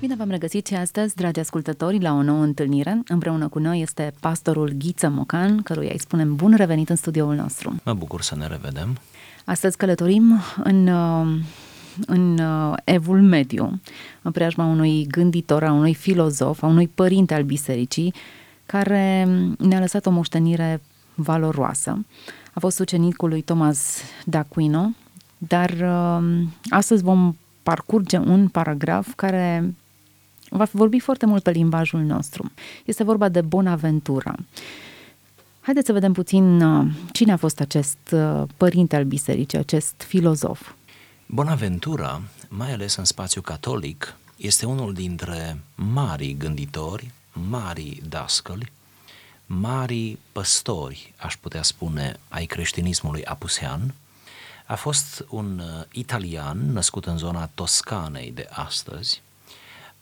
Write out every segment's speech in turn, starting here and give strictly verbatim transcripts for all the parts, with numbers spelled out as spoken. Bine v-am regăsit și astăzi, dragi ascultători, la o nouă întâlnire. Împreună cu noi este pastorul Ghiță Mocan, căruia îi spunem bun revenit în studioul nostru. Mă bucur să ne revedem. Astăzi călătorim în... Uh... în Evul Mediu, în preajma unui gânditor, a unui filozof, a unui părinte al bisericii, care ne-a lăsat o moștenire valoroasă. A fost ucenicul lui Thomas D'Aquino, dar astăzi vom parcurge un paragraf care va vorbi foarte mult pe limbajul nostru. Este vorba de Bonaventura. Haideți să vedem puțin cine a fost acest părinte al bisericii, acest filozof. Bonaventura, mai ales în spațiu catolic, este unul dintre marii gânditori, marii dascăli, marii păstori, aș putea spune, ai creștinismului apusean. A fost un italian născut în zona Toscanei de astăzi,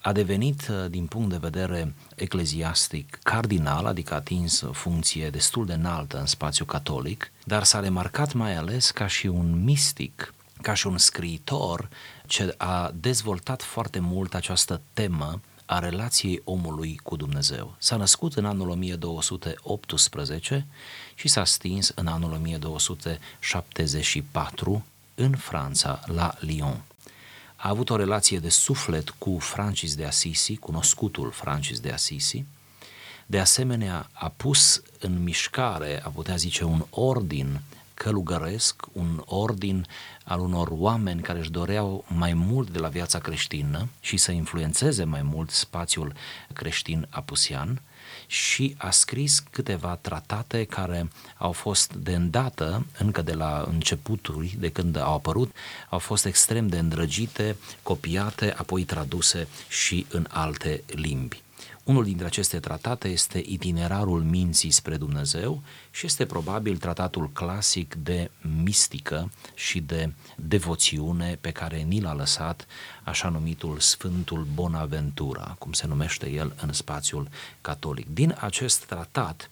a devenit, din punct de vedere ecleziastic, cardinal, adică a atins funcție destul de înaltă în spațiu catolic, dar s-a remarcat mai ales ca și un mistic, ca și un scriitor ce a dezvoltat foarte mult această temă a relației omului cu Dumnezeu. S-a născut în anul o mie două sute optsprezece și s-a stins în anul o mie două sute șaptezeci și patru în Franța, la Lyon. A avut o relație de suflet cu Francis de Assisi, cunoscutul Francis de Assisi. De asemenea, a pus în mișcare, a putea zice, un ordin călugăresc, un ordin al unor oameni care își doreau mai mult de la viața creștină și să influențeze mai mult spațiul creștin apusean, și a scris câteva tratate care au fost de îndată, încă de la începutul, de când au apărut, au fost extrem de îndrăgite, copiate, apoi traduse și în alte limbi. Unul dintre aceste tratate este Itinerarul minții spre Dumnezeu și este probabil tratatul clasic de mistică și de devoțiune pe care ni l-a lăsat așa numitul Sfântul Bonaventura, cum se numește el în spațiul catolic. Din acest tratat,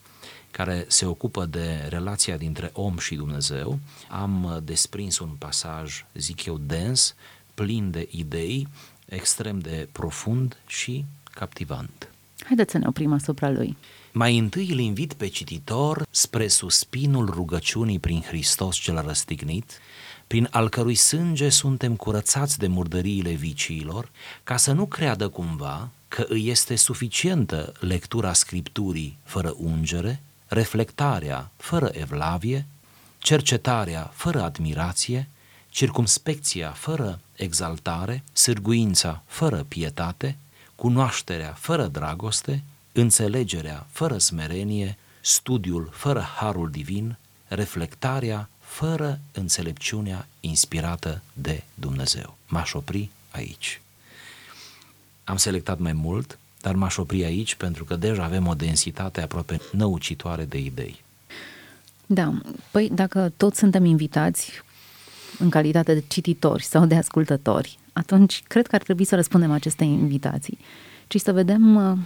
care se ocupă de relația dintre om și Dumnezeu, am desprins un pasaj, zic eu, dens, plin de idei, extrem de profund și captivant. Haideți să ne oprim asupra lui. Mai întâi îl invit pe cititor spre suspinul rugăciunii prin Hristos cel răstignit, prin al cărui sânge suntem curățați de murdăriile viciilor, ca să nu creadă cumva că îi este suficientă lectura Scripturii fără ungere, reflectarea fără evlavie, cercetarea fără admirație, circumspecția fără exaltare, sârguința fără pietate, cunoașterea fără dragoste, înțelegerea fără smerenie, studiul fără harul divin, reflectarea fără înțelepciunea inspirată de Dumnezeu. M-aș opri aici. Am selectat mai mult, dar m-aș opri aici pentru că deja avem o densitate aproape năucitoare de idei. Da, păi dacă toți suntem invitați în calitate de cititori sau de ascultători, atunci cred că ar trebui să răspundem aceste invitații, ci să vedem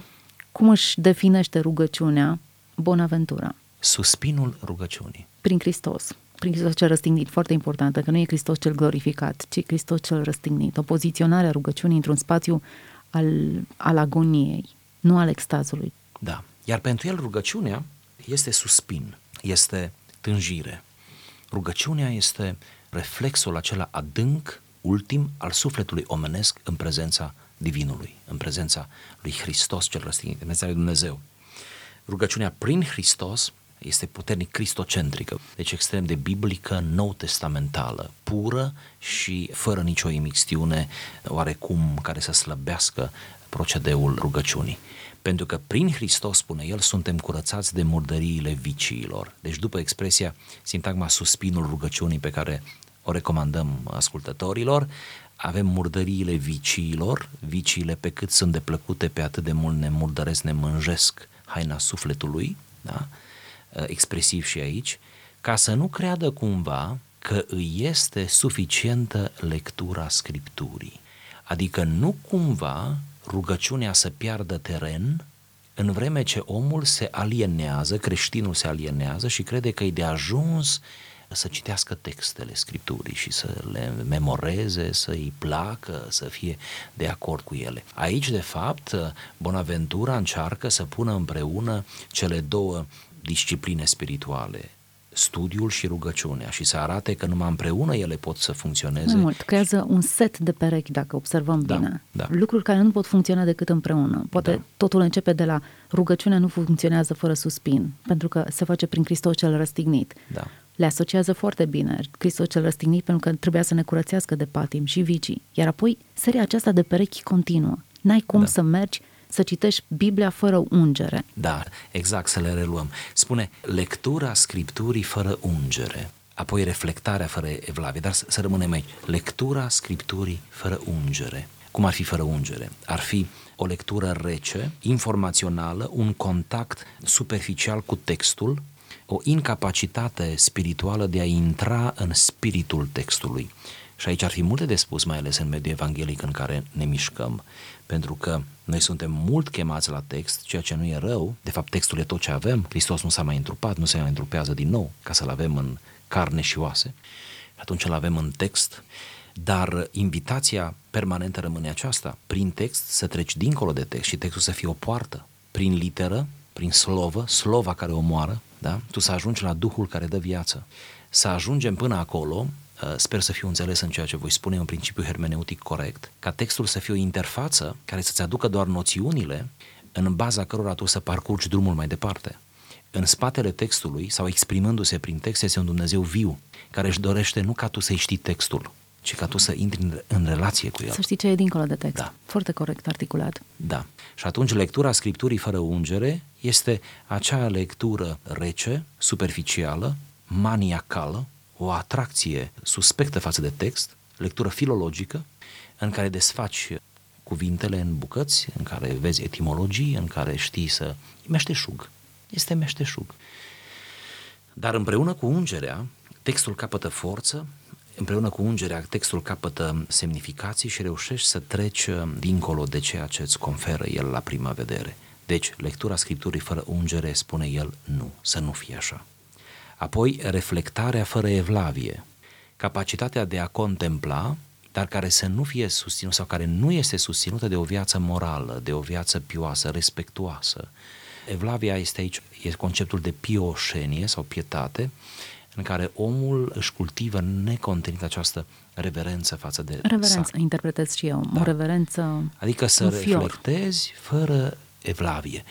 cum își definește rugăciunea Bonaventura. Suspinul rugăciunii. Prin Hristos. Prin Hristos cel răstignit, foarte importantă, că nu e Hristos cel glorificat, ci Hristos cel răstignit. O poziționare a rugăciunii într-un spațiu al, al agoniei, nu al extazului. Da. Iar pentru el rugăciunea este suspin, este tânjire. Rugăciunea este reflexul acela adânc, ultim, al sufletului omenesc în prezența Divinului, în prezența lui Hristos cel răstignit, în prezența lui Dumnezeu. Rugăciunea prin Hristos este puternic cristocentrică, deci extrem de biblică, nou-testamentală, pură și fără nicio imixtiune oarecum care să slăbească procedeul rugăciunii. Pentru că prin Hristos, spune el, suntem curățați de murdăriile viciilor. Deci după expresia, sintagma suspinul rugăciunii pe care o recomandăm ascultătorilor, avem murdăriile viciilor, viciile pe cât sunt de plăcute, pe atât de mult ne murdăresc, ne mânjesc haina sufletului, da? Expresiv și aici, ca să nu creadă cumva că îi este suficientă lectura Scripturii. Adică nu cumva rugăciunea să piardă teren în vreme ce omul se alienează, creștinul se alienează și crede că e de ajuns să citească textele Scripturii și să le memoreze, să îi placă, să fie de acord cu ele. Aici, de fapt, Bonaventura încearcă să pună împreună cele două discipline spirituale, studiul și rugăciunea, și să arate că numai împreună ele pot să funcționeze. Mai mult, creează un set de perechi, dacă observăm da, bine. Da. Lucruri care nu pot funcționa decât împreună. Poate da. Totul începe de la rugăciunea nu funcționează fără suspin, pentru că se face prin Hristos cel răstignit. Da. Le asociază foarte bine Hristos cel răstignit pentru că trebuia să ne curățească de patim și vicii. Iar apoi seria aceasta de perechi continuă. N-ai cum da. să mergi să citești Biblia fără ungere. Da, exact, să le reluăm. Spune, lectura Scripturii fără ungere, apoi reflectarea fără evlavie, dar să rămânem aici. Lectura Scripturii fără ungere. Cum ar fi fără ungere? Ar fi o lectură rece, informațională, un contact superficial cu textul, o incapacitate spirituală de a intra în spiritul textului. Și aici ar fi multe de spus, mai ales în mediul evanghelic în care ne mișcăm, pentru că noi suntem mult chemați la text, ceea ce nu e rău. De fapt, textul e tot ce avem. Hristos nu s-a mai întrupat, nu se mai întrupează din nou ca să-l avem în carne și oase. Atunci îl avem în text, dar invitația permanentă rămâne aceasta. Prin text să treci dincolo de text și textul să fie o poartă. Prin literă, prin slovă, slova care omoară, da? Tu să ajungi la Duhul care dă viață. Să ajungem până acolo. Sper să fiu înțeles în ceea ce voi spune, un principiu hermeneutic corect, ca textul să fie o interfață care să-ți aducă doar noțiunile în baza cărora tu să parcurgi drumul mai departe. În spatele textului sau exprimându-se prin text este un Dumnezeu viu care își dorește nu ca tu să-i știi textul, ci ca tu să intri în relație cu el. Să știi ce e dincolo de text. Da. Foarte corect articulat. Da. Și atunci lectura Scripturii fără ungere este acea lectură rece, superficială, maniacală, o atracție suspectă față de text, lectură filologică, în care desfaci cuvintele în bucăți, în care vezi etimologii, în care știi să... meșteșug. Este meșteșug. Dar împreună cu ungerea, textul capătă forță, împreună cu ungerea, textul capătă semnificații și reușești să treci dincolo de ceea ce îți conferă el la prima vedere. Deci, lectura Scripturii fără ungere, spune el, nu, să nu fie așa. Apoi reflectarea fără evlavie, capacitatea de a contempla, dar care să nu fie susținută sau care nu este susținută de o viață morală, de o viață pioasă, respectuoasă. Evlavia este aici, e conceptul de pioșenie sau pietate, în care omul își cultivă necontenit această reverență față de reverență, sac. Interpretez și eu, da. O reverență. Adică să înfior. reflectezi fără evlavie.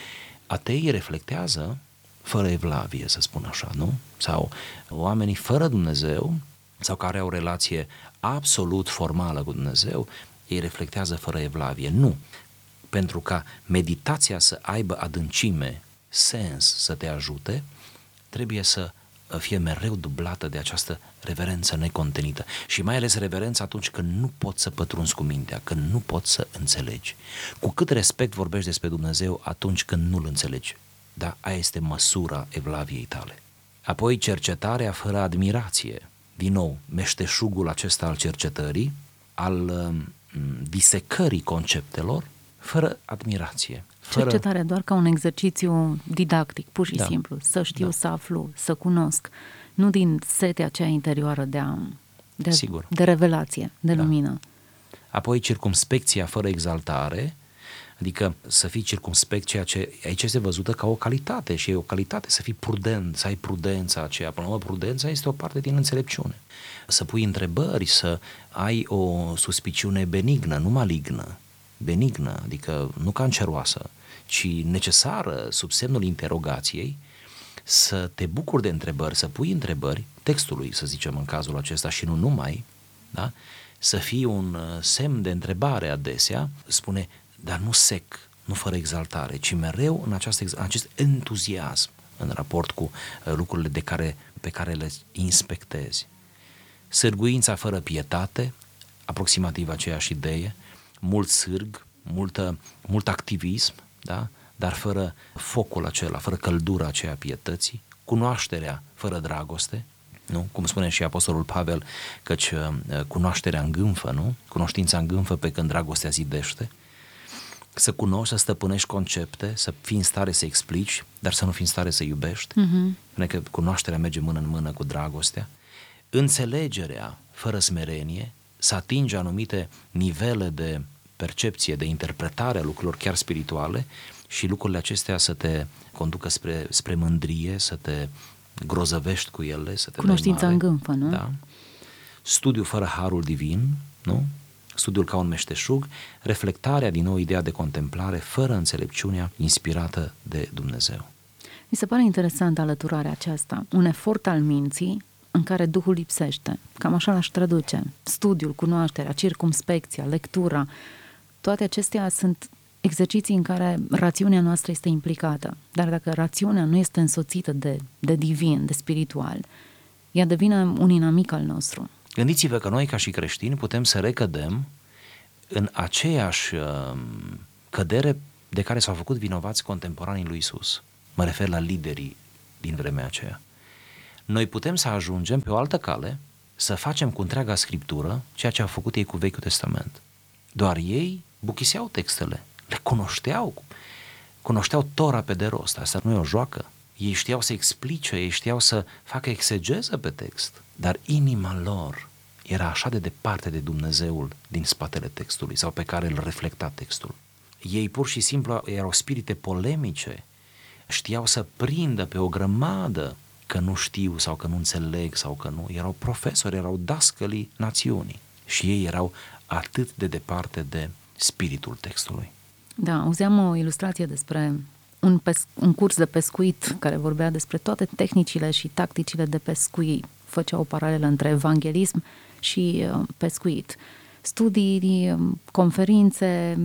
Ateii reflectează fără evlavie, să spun așa, nu? Sau oamenii fără Dumnezeu, sau care au o relație absolut formală cu Dumnezeu, ei reflectează fără evlavie. Nu! Pentru ca meditația să aibă adâncime, sens, să te ajute, trebuie să fie mereu dublată de această reverență necontenită. Și mai ales reverența atunci când nu poți să pătrunzi cu mintea, când nu poți să înțelegi. Cu cât respect vorbești despre Dumnezeu atunci când nu-L înțelegi. Da, aia este măsura evlaviei tale. Apoi cercetarea fără admirație. Din nou, meșteșugul acesta al cercetării, al disecării conceptelor, fără admirație. Fără... Cercetarea doar ca un exercițiu didactic, pur și da. simplu. Să știu, da. să aflu, să cunosc. Nu din setea aceea interioară de, a, de, Sigur. de revelație, de da. lumină. Apoi circumspecția fără exaltare. Adică să fii circumspect, ceea ce aici este văzută ca o calitate și e o calitate să fii prudent, să ai prudența aceea. Până la urmă, prudența este o parte din înțelepciune. Să pui întrebări, să ai o suspiciune benignă, nu malignă, benignă, adică nu canceroasă, ci necesară sub semnul interogației, să te bucuri de întrebări, să pui întrebări textului, să zicem în cazul acesta și nu numai, da? Să fii un semn de întrebare adesea, spune... dar nu sec, nu fără exaltare, ci mereu în această, acest entuziasm în raport cu lucrurile de care, pe care le inspectezi. Sârguința fără pietate, aproximativ aceeași idee, mult sârg, multă, mult activism, da? Dar fără focul acela, fără căldura aceea pietății, cunoașterea fără dragoste, nu? Cum spune și Apostolul Pavel, căci cunoașterea îngânfă, nu? Cunoștința îngânfă pe când dragostea zidește. Să cunoști, să stăpânești concepte, să fii în stare să explici, dar să nu fii în stare să iubești. Uh-huh. Pentru că cunoașterea merge mână în mână cu dragostea. înțelegerea fără smerenie să atinge anumite nivele de percepție, de interpretare a lucrurilor chiar spirituale și lucrurile acestea să te conducă spre, spre mândrie, să te grozăvești cu ele, să te cunoștința îngânfă, nu? Da. Studiul fără harul divin, nu? Studiul ca un meșteșug, reflectarea din nou ideea de contemplare fără înțelepciunea inspirată de Dumnezeu. Mi se pare interesantă alăturarea aceasta, un efort al minții în care Duhul lipsește. Cam așa l-aș traduce. Studiul, cunoașterea, circumspecția, lectura, toate acestea sunt exerciții în care rațiunea noastră este implicată. Dar dacă rațiunea nu este însoțită de, de divin, de spiritual, ea devine un inamic al nostru. Gândiți-vă că noi, ca și creștini, putem să recădem în aceeași cădere de care s-au făcut vinovați contemporanii lui Isus. Mă refer la liderii din vremea aceea. Noi putem să ajungem pe o altă cale, să facem cu întreaga Scriptură ceea ce au făcut ei cu Vechiul Testament. Doar ei buchiseau textele, le cunoșteau, cunoșteau Tora pe de rost, asta nu e o joacă. Ei știau să explice, ei știau să facă exegeză pe text, dar inima lor era așa de departe de Dumnezeul din spatele textului sau pe care îl reflecta textul. Ei pur și simplu erau spirite polemice, știau să prindă pe o grămadă că nu știu sau că nu înțeleg sau că nu, erau profesori, erau dascălii națiunii și ei erau atât de departe de spiritul textului. Da, auzeam o ilustrație despre un, pes- un curs de pescuit care vorbea despre toate tehnicile și tacticile de pescuit. Făcea o paralelă între evanghelism și pescuit. Studii, conferințe,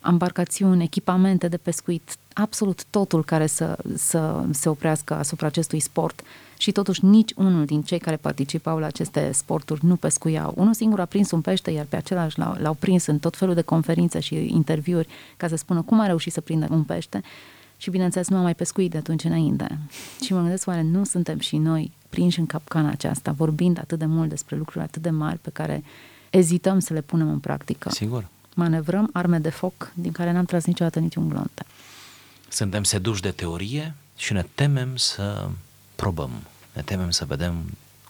ambarcațiuni, echipamente de pescuit, absolut totul care să, să se oprească asupra acestui sport și totuși nici unul din cei care participau la aceste sporturi nu pescuiau. Unul singur a prins un pește, iar pe același l-au, l-au prins în tot felul de conferințe și interviuri ca să spună cum a reușit să prindă un pește și bineînțeles nu a mai pescuit de atunci înainte. Și mă gândesc, oare nu suntem și noi prinși în capcana aceasta, vorbind atât de mult despre lucruri atât de mari pe care ezităm să le punem în practică. Sigur. Manevrăm arme de foc din care n-am tras niciodată niciun glonte. Suntem seduși de teorie și ne temem să probăm, ne temem să vedem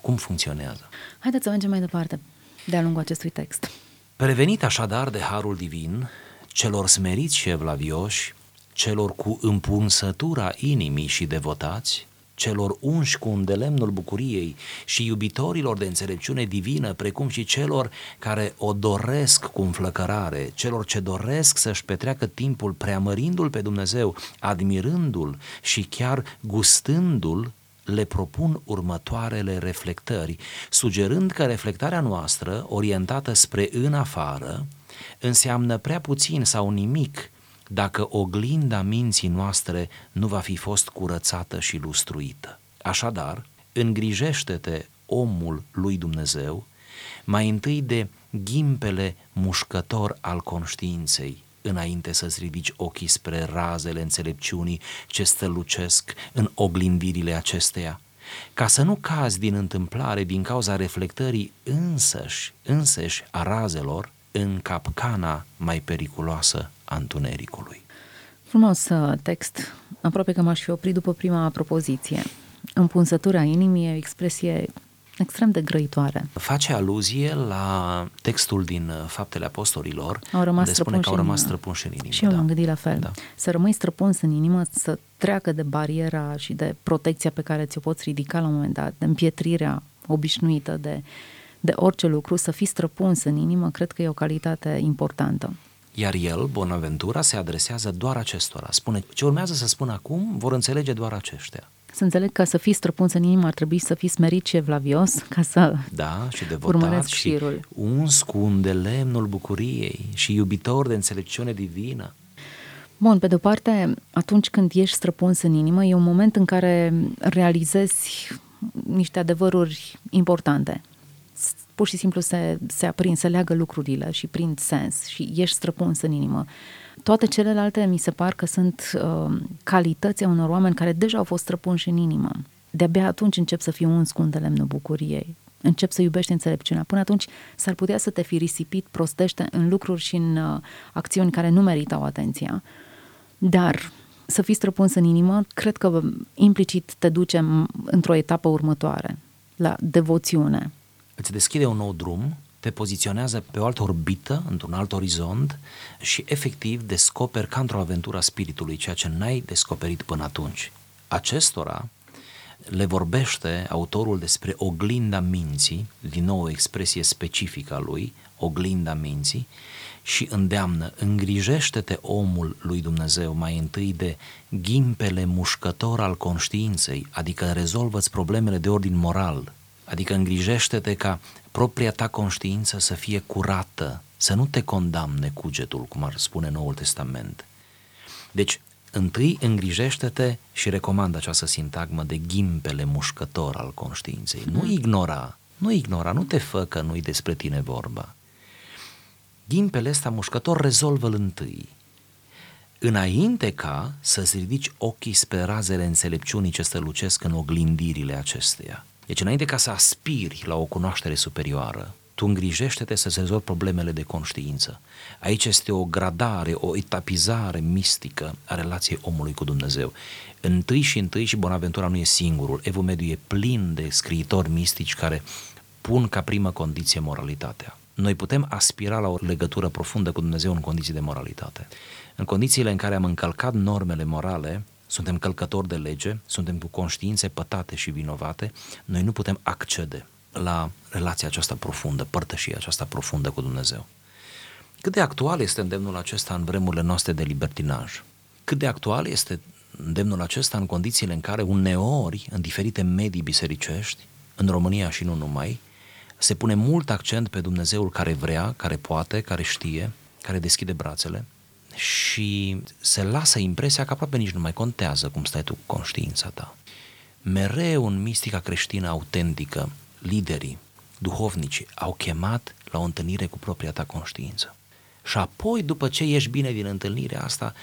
cum funcționează. Haideți să mergem mai departe de-a lungul acestui text. Prevenit așadar de harul divin, celor smeriți și evlavioși, celor cu împunsătura inimii și devotați, celor unși cu îndelemnul bucuriei și iubitorilor de înțelepciune divină, precum și celor care o doresc cu înflăcărare, celor ce doresc să-și petreacă timpul preamărindu-L pe Dumnezeu, admirându-L și chiar gustându-L, le propun următoarele reflectări, sugerând că reflectarea noastră, orientată spre în afară, înseamnă prea puțin sau nimic, dacă oglinda minții noastre nu va fi fost curățată și lustruită. Așadar, îngrijește-te, omul lui Dumnezeu, mai întâi de ghimpele mușcător al conștiinței, înainte să-ți ridici ochii spre razele înțelepciunii ce strălucesc în oglindirile acesteia, ca să nu cazi din întâmplare din cauza reflectării însăși, însăși a razelor în capcana mai periculoasă a întunericului. Frumos text, aproape că m-aș fi oprit după prima propoziție. Împunsătura inimii e o expresie extrem de grăitoare. Face aluzie la textul din Faptele Apostolilor, unde spune că au rămas străpunși în inimă. Și eu da. m-am gândit la fel. Da. Să rămâi străpuns în inimă, să treacă de bariera și de protecția pe care ți-o poți ridica la un moment dat, de împietrirea obișnuită de, de orice lucru, să fii străpuns în inimă, cred că e o calitate importantă. Iar el, Bonaventura, se adresează doar acestora. Spune, ce urmează să spun acum, vor înțelege doar aceștia. Să înțeleg că să fii străpuns în inimă ar trebui să fii smerit și evlavios ca să da, și urmăresc și șirul. Uns cu îndelemnul bucuriei și iubitor de înțelepciune divină. Bun, pe de-o parte, atunci când ești străpuns în inimă, e un moment în care realizezi niște adevăruri importante. Pur și simplu se, se aprind, se leagă lucrurile și prind sens și ești străpuns în inimă. Toate celelalte mi se par că sunt uh, calități a unor oameni care deja au fost străpunși în inimă. De-abia atunci încep să fii uns cu un lemnul bucuriei, încep să iubești înțelepciunea. Până atunci s-ar putea să te fi risipit prostește în lucruri și în uh, acțiuni care nu meritau atenția. Dar să fii străpuns în inimă, cred că implicit te duce într-o etapă următoare. la devoțiune. Îți deschide un nou drum, te poziționează pe o altă orbită, într-un alt orizont și efectiv descoperi ca într-o aventură a spiritului ceea ce n-ai descoperit până atunci. Acestora le vorbește autorul despre oglinda minții, din nou o expresie specifică a lui, oglinda minții, și îndeamnă, îngrijește-te omul lui Dumnezeu mai întâi de ghimpele mușcător al conștiinței, adică rezolvă-ți problemele de ordin moral, adică îngrijește-te ca propria ta conștiință să fie curată, să nu te condamne cugetul, cum ar spune Noul Testament. Deci, întâi îngrijește-te și recomand această sintagmă de ghimpele mușcător al conștiinței. Mm. Nu ignora, nu ignora, nu te fă că nu-i despre tine vorba. Ghimpele ăsta mușcător rezolvă-l întâi, înainte ca să-ți ridici ochii spre razele înțelepciunii ce strălucesc în oglindirile acesteia. Deci înainte ca să aspiri la o cunoaștere superioară, tu îngrijește-te să-ți rezolvi problemele de conștiință. Aici este o gradare, o etapizare mistică a relației omului cu Dumnezeu. Întâi și întâi, și Bonaventura nu e singurul, Evul Mediu e plin de scriitori mistici care pun ca primă condiție moralitatea. Noi putem aspira la o legătură profundă cu Dumnezeu în condiții de moralitate. În condițiile în care am încălcat normele morale, suntem călcători de lege, suntem cu conștiințe pătate și vinovate, noi nu putem accede la relația aceasta profundă, părtășia aceasta profundă cu Dumnezeu. Cât de actual este îndemnul acesta în vremurile noastre de libertinaj? Cât de actual este îndemnul acesta în condițiile în care uneori, în diferite medii bisericești, în România și nu numai, se pune mult accent pe Dumnezeul care vrea, care poate, care știe, care deschide brațele și se lasă impresia că aproape nici nu mai contează cum stai tu cu conștiința ta. Mereu în mistica creștină autentică, liderii, duhovnicii au chemat la o întâlnire cu propria ta conștiință. Și apoi, după ce ieși bine din întâlnirea asta,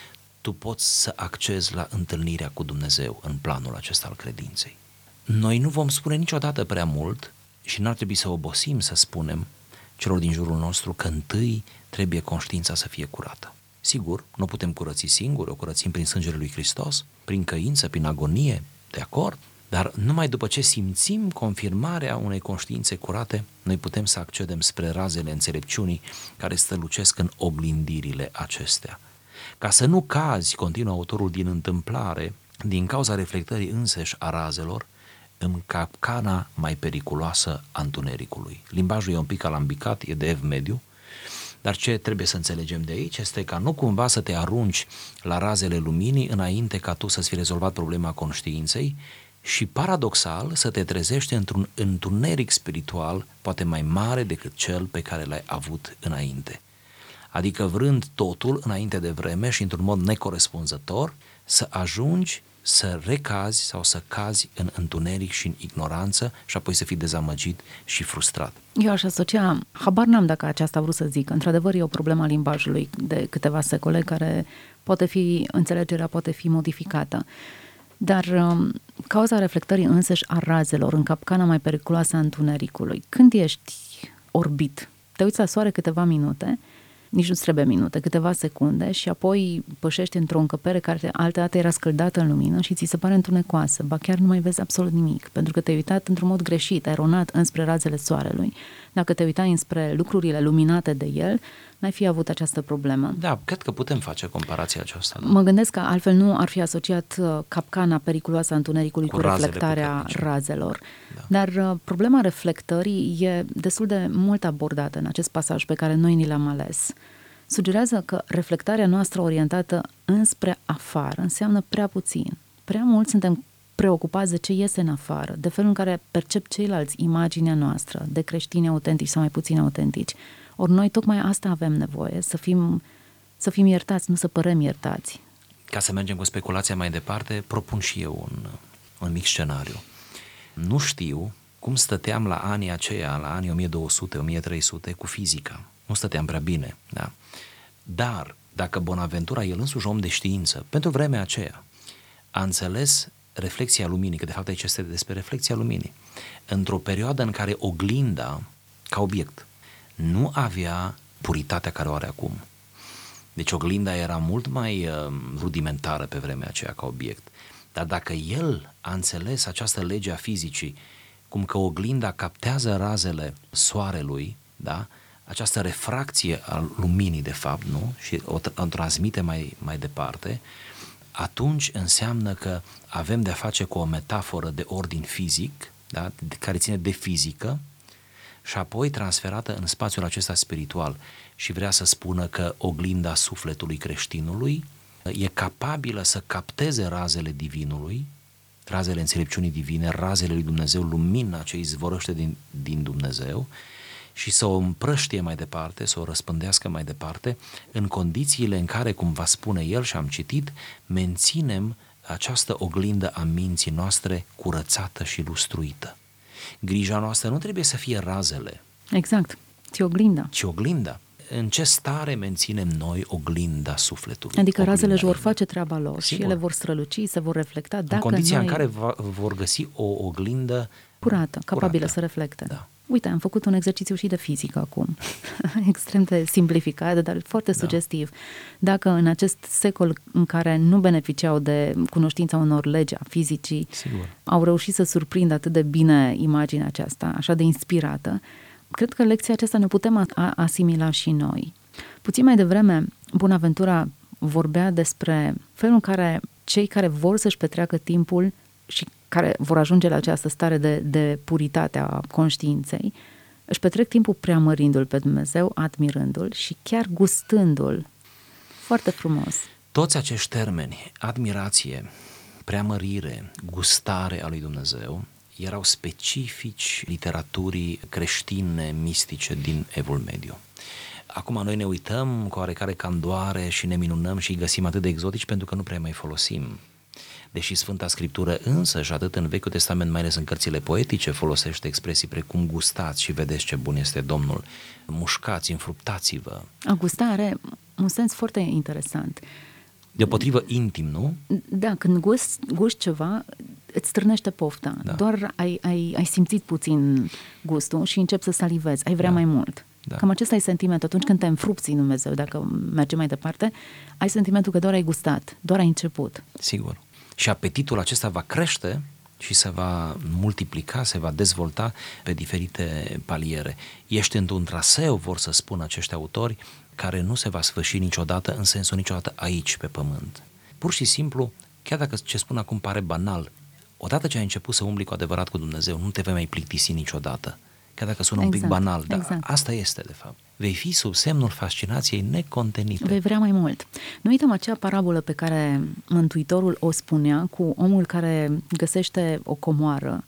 tu poți să accezi la întâlnirea cu Dumnezeu în planul acesta al credinței. Noi nu vom spune niciodată prea mult și n-ar trebui să obosim să spunem celor din jurul nostru că întâi trebuie conștiința să fie curată. Sigur, nu putem curăți singuri, o curățim prin sângele lui Hristos, prin căință, prin agonie, de acord, dar numai după ce simțim confirmarea unei conștiințe curate, noi putem să accedem spre razele înțelepciunii care strălucesc în oglindirile acestea. Ca să nu cazi, continuă autorul, din întâmplare, din cauza reflectării însăși a razelor, în capcana mai periculoasă a întunericului. Limbajul e un pic alambicat, e de Ev Mediu, dar ce trebuie să înțelegem de aici este ca nu cumva să te arunci la razele luminii înainte ca tu să-ți fi rezolvat problema conștiinței și, paradoxal, să te trezești într-un întuneric spiritual poate mai mare decât cel pe care l-ai avut înainte. Adică vrând totul înainte de vreme și într-un mod necorespunzător să ajungi să recazi sau să cazi în întuneric și în ignoranță și apoi să fii dezamăgit și frustrat. Eu aș asocia, habar n-am dacă aceasta vrut să zic, într-adevăr e o problemă a limbajului de câteva secole care poate fi, înțelegerea poate fi modificată. Dar um, cauza reflectării însăși a razelor în capcana mai periculoasă a întunericului. Când ești orbit, te uiți la soare câteva minute, nici nu-ți trebuie minute, câteva secunde și apoi pășești într-o încăpere care altădată era scăldată în lumină și ți se pare întunecoasă, ba chiar nu mai vezi absolut nimic, pentru că te-ai uitat într-un mod greșit, eronat înspre razele soarelui. Dacă te uitai înspre lucrurile luminate de el, n-ai fi avut această problemă. Da, cred că putem face comparația aceasta. Da? Mă gândesc că altfel nu ar fi asociat capcana periculoasă a întunericului cu, cu reflectarea razelor. Da. Dar problema reflectării e destul de mult abordată în acest pasaj pe care noi ni l-am ales. Sugerează că reflectarea noastră orientată înspre afară înseamnă prea puțin. Prea mult suntem preocupați de ce iese în afară, de felul în care percep ceilalți imaginea noastră, de creștini autentici sau mai puțin autentici. Ori noi tocmai asta avem nevoie, să fim, să fim iertați, nu să părem iertați. Ca să mergem cu speculația mai departe, propun și eu un, un mic scenariu. Nu știu cum stăteam la anii aceia, la anii o mie două sute - o mie trei sute, cu fizica. Nu stăteam prea bine, da? Dar dacă Bonaventura, el însuși om de știință, pentru vremea aceea, a înțeles reflexia luminii, că de fapt aici este despre reflexia luminii, într-o perioadă în care oglinda, ca obiect, nu avea puritatea care o are acum. Deci oglinda era mult mai rudimentară pe vremea aceea ca obiect. Dar dacă el a înțeles această lege a fizicii cum că oglinda captează razele soarelui, da? Această refracție a luminii, de fapt, nu? Și o, o transmite mai, mai departe, atunci înseamnă că avem de-a face cu o metaforă de ordin fizic, da? Care ține de fizică, și apoi transferată în spațiul acesta spiritual, și vrea să spună că oglinda sufletului creștinului e capabilă să capteze razele divinului, razele înțelepciunii divine, razele lui Dumnezeu, lumina ce izvorăște din, din Dumnezeu, și să o împrăștie mai departe, să o răspândească mai departe, în condițiile în care, cum va spune el și am citit, menținem această oglindă a minții noastre curățată și lustruită. Grija noastră nu trebuie să fie razele. Exact, ci oglinda. Ci oglinda. În ce stare menținem noi oglinda sufletului? Adică oglinda razele își vor face treaba lor. Sigur. Și ele vor străluci, se vor reflecta. Dacă în condiția noi... în care va, vor găsi o oglindă curată, capabilă curată. Să reflecte. Da. Uite, am făcut un exercițiu și de fizică acum, extrem de simplificat, dar foarte da. sugestiv. Dacă în acest secol în care nu beneficiau de cunoștința unor legi a fizicii, sigur, au reușit să surprindă atât de bine imaginea aceasta, așa de inspirată, cred că lecția aceasta ne putem asimila și noi. Puțin mai devreme, Bonaventura vorbea despre felul în care cei care vor să-și petreacă timpul și care vor ajunge la această stare de, de puritate a conștiinței, își petrec timpul preamărindu-L pe Dumnezeu, admirându-L și chiar gustându-L. Foarte frumos. Toți acești termeni, admirație, preamărire, gustare a lui Dumnezeu, erau specifici literaturii creștine, mistice din Evul Mediu. Acum noi ne uităm cu oarecare candoare și ne minunăm și îi găsim atât de exotici pentru că nu prea mai folosim. Deși Sfânta Scriptură însă și atât în Vechiul Testament, mai ales în cărțile poetice, folosește expresii precum gustați și vedeți ce bun este Domnul, mușcați, înfruptați-vă. A gusta are un sens foarte interesant. Deopotrivă intim, nu? Da, când gusti, gusti ceva, îți strânește pofta. Da. Doar ai, ai, ai simțit puțin gustul și începi să salivezi, ai vrea da. mai mult. Da. Cam acesta e sentimentul. Atunci când te înfrupți în Dumnezeu, dacă mergem mai departe, ai sentimentul că doar ai gustat, doar ai început. Sigur. Și apetitul acesta va crește și se va multiplica, se va dezvolta pe diferite paliere. Ești într-un traseu, vor să spună acești autori, care nu se va sfârși niciodată, în sensul niciodată aici, pe pământ. Pur și simplu, chiar dacă ce spun acum pare banal, odată ce ai început să umbli cu adevărat cu Dumnezeu, nu te vei mai plictisi niciodată. Chiar dacă sună exact, un pic banal, dar exact. asta este, de fapt. Vei fi sub semnul fascinației necontenite. Vei vrea mai mult. Nu uităm acea parabolă pe care Mântuitorul o spunea cu omul care găsește o comoară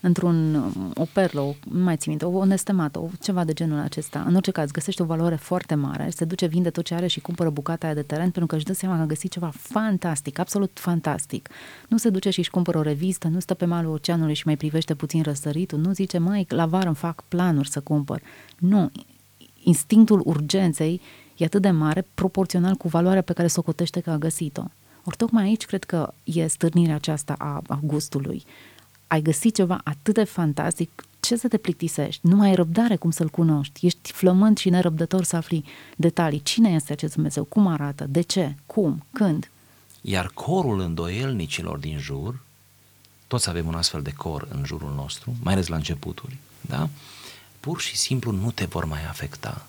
într-un, o perlă, o, nu mai țin minte, o nestemată, o, ceva de genul acesta. În orice caz, găsește o valoare foarte mare, se duce, vinde tot ce are și cumpără bucata aia de teren pentru că își dă seama că a găsit ceva fantastic, absolut fantastic. Nu se duce și își cumpără o revistă, nu stă pe malul oceanului și mai privește puțin răsăritul, nu zice, mai la vară îmi fac planuri să cumpăr. Nu, instinctul urgenței e atât de mare, proporțional cu valoarea pe care socotește că a găsit-o. Ori tocmai aici cred că e stârnirea aceasta a, a gustului. Ai găsit ceva atât de fantastic, ce să te plictisești? Nu mai ai răbdare cum să-L cunoști. Ești flământ și nerăbdător să afli detalii. Cine este acest Dumnezeu? Cum arată? De ce? Cum? Când? Iar corul îndoielnicilor din jur, toți avem un astfel de cor în jurul nostru, mai ales la începuturi, da? Pur și simplu nu te vor mai afecta.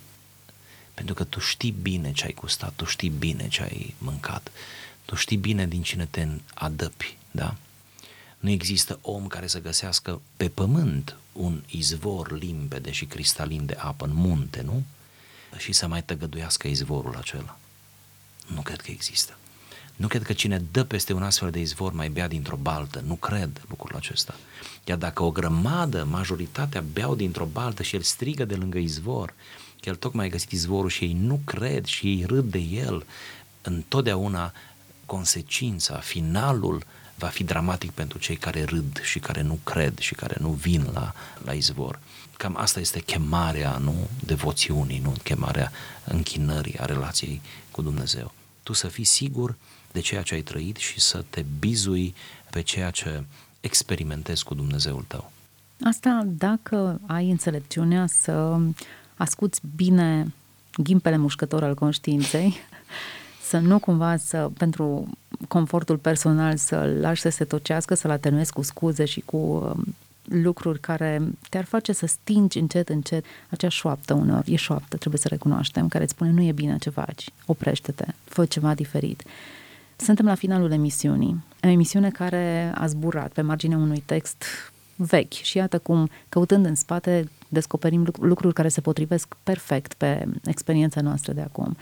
Pentru că tu știi bine ce ai gustat, tu știi bine ce ai mâncat, tu știi bine din cine te adăpi, da? Nu există om care să găsească pe pământ un izvor limpede și cristalin de apă în munte, nu? Și să mai tăgăduiască izvorul acela. Nu cred că există. Nu cred că cine dă peste un astfel de izvor mai bea dintr-o baltă. Nu cred lucrul acesta. Iar dacă o grămadă, majoritatea beau dintr-o baltă și el strigă de lângă izvor, că el tocmai a găsit izvorul și ei nu cred și ei râd de el, întotdeauna consecința, finalul va fi dramatic pentru cei care râd și care nu cred și care nu vin la, la izvor. Cam asta este chemarea, nu? Devoțiunii, nu? Chemarea închinării, a relației cu Dumnezeu. Tu să fii sigur de ceea ce ai trăit și să te bizui pe ceea ce experimentezi cu Dumnezeul tău. Asta dacă ai înțelepciunea să asculți bine ghimpele mușcător al conștiinței, să nu cumva să, pentru confortul personal, să-l lași să se tocească, să-l atenuezi cu scuze și cu lucruri care te-ar face să stingi încet, încet acea șoaptă unor. E șoaptă, trebuie să recunoaștem, care îți spune nu e bine ce faci, oprește-te, fă ceva diferit. Suntem la finalul emisiunii, o emisiune care a zburat pe marginea unui text vechi și iată cum, căutând în spate, descoperim lucruri care se potrivesc perfect pe experiența noastră de acum.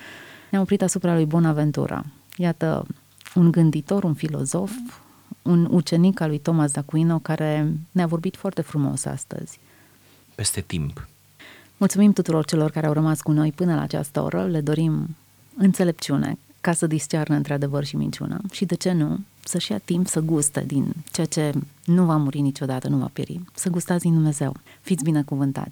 Ne-am oprit asupra lui Bonaventura. Iată, un gânditor, un filozof, un ucenic al lui Thomas D'Aquino, care ne-a vorbit foarte frumos astăzi. Peste timp. Mulțumim tuturor celor care au rămas cu noi până la această oră. Le dorim înțelepciune ca să discearnă între adevăr și minciună și, de ce nu, să-și ia timp să guste din ceea ce nu va muri niciodată, nu va pieri. Să gustați din Dumnezeu. Fiți binecuvântați!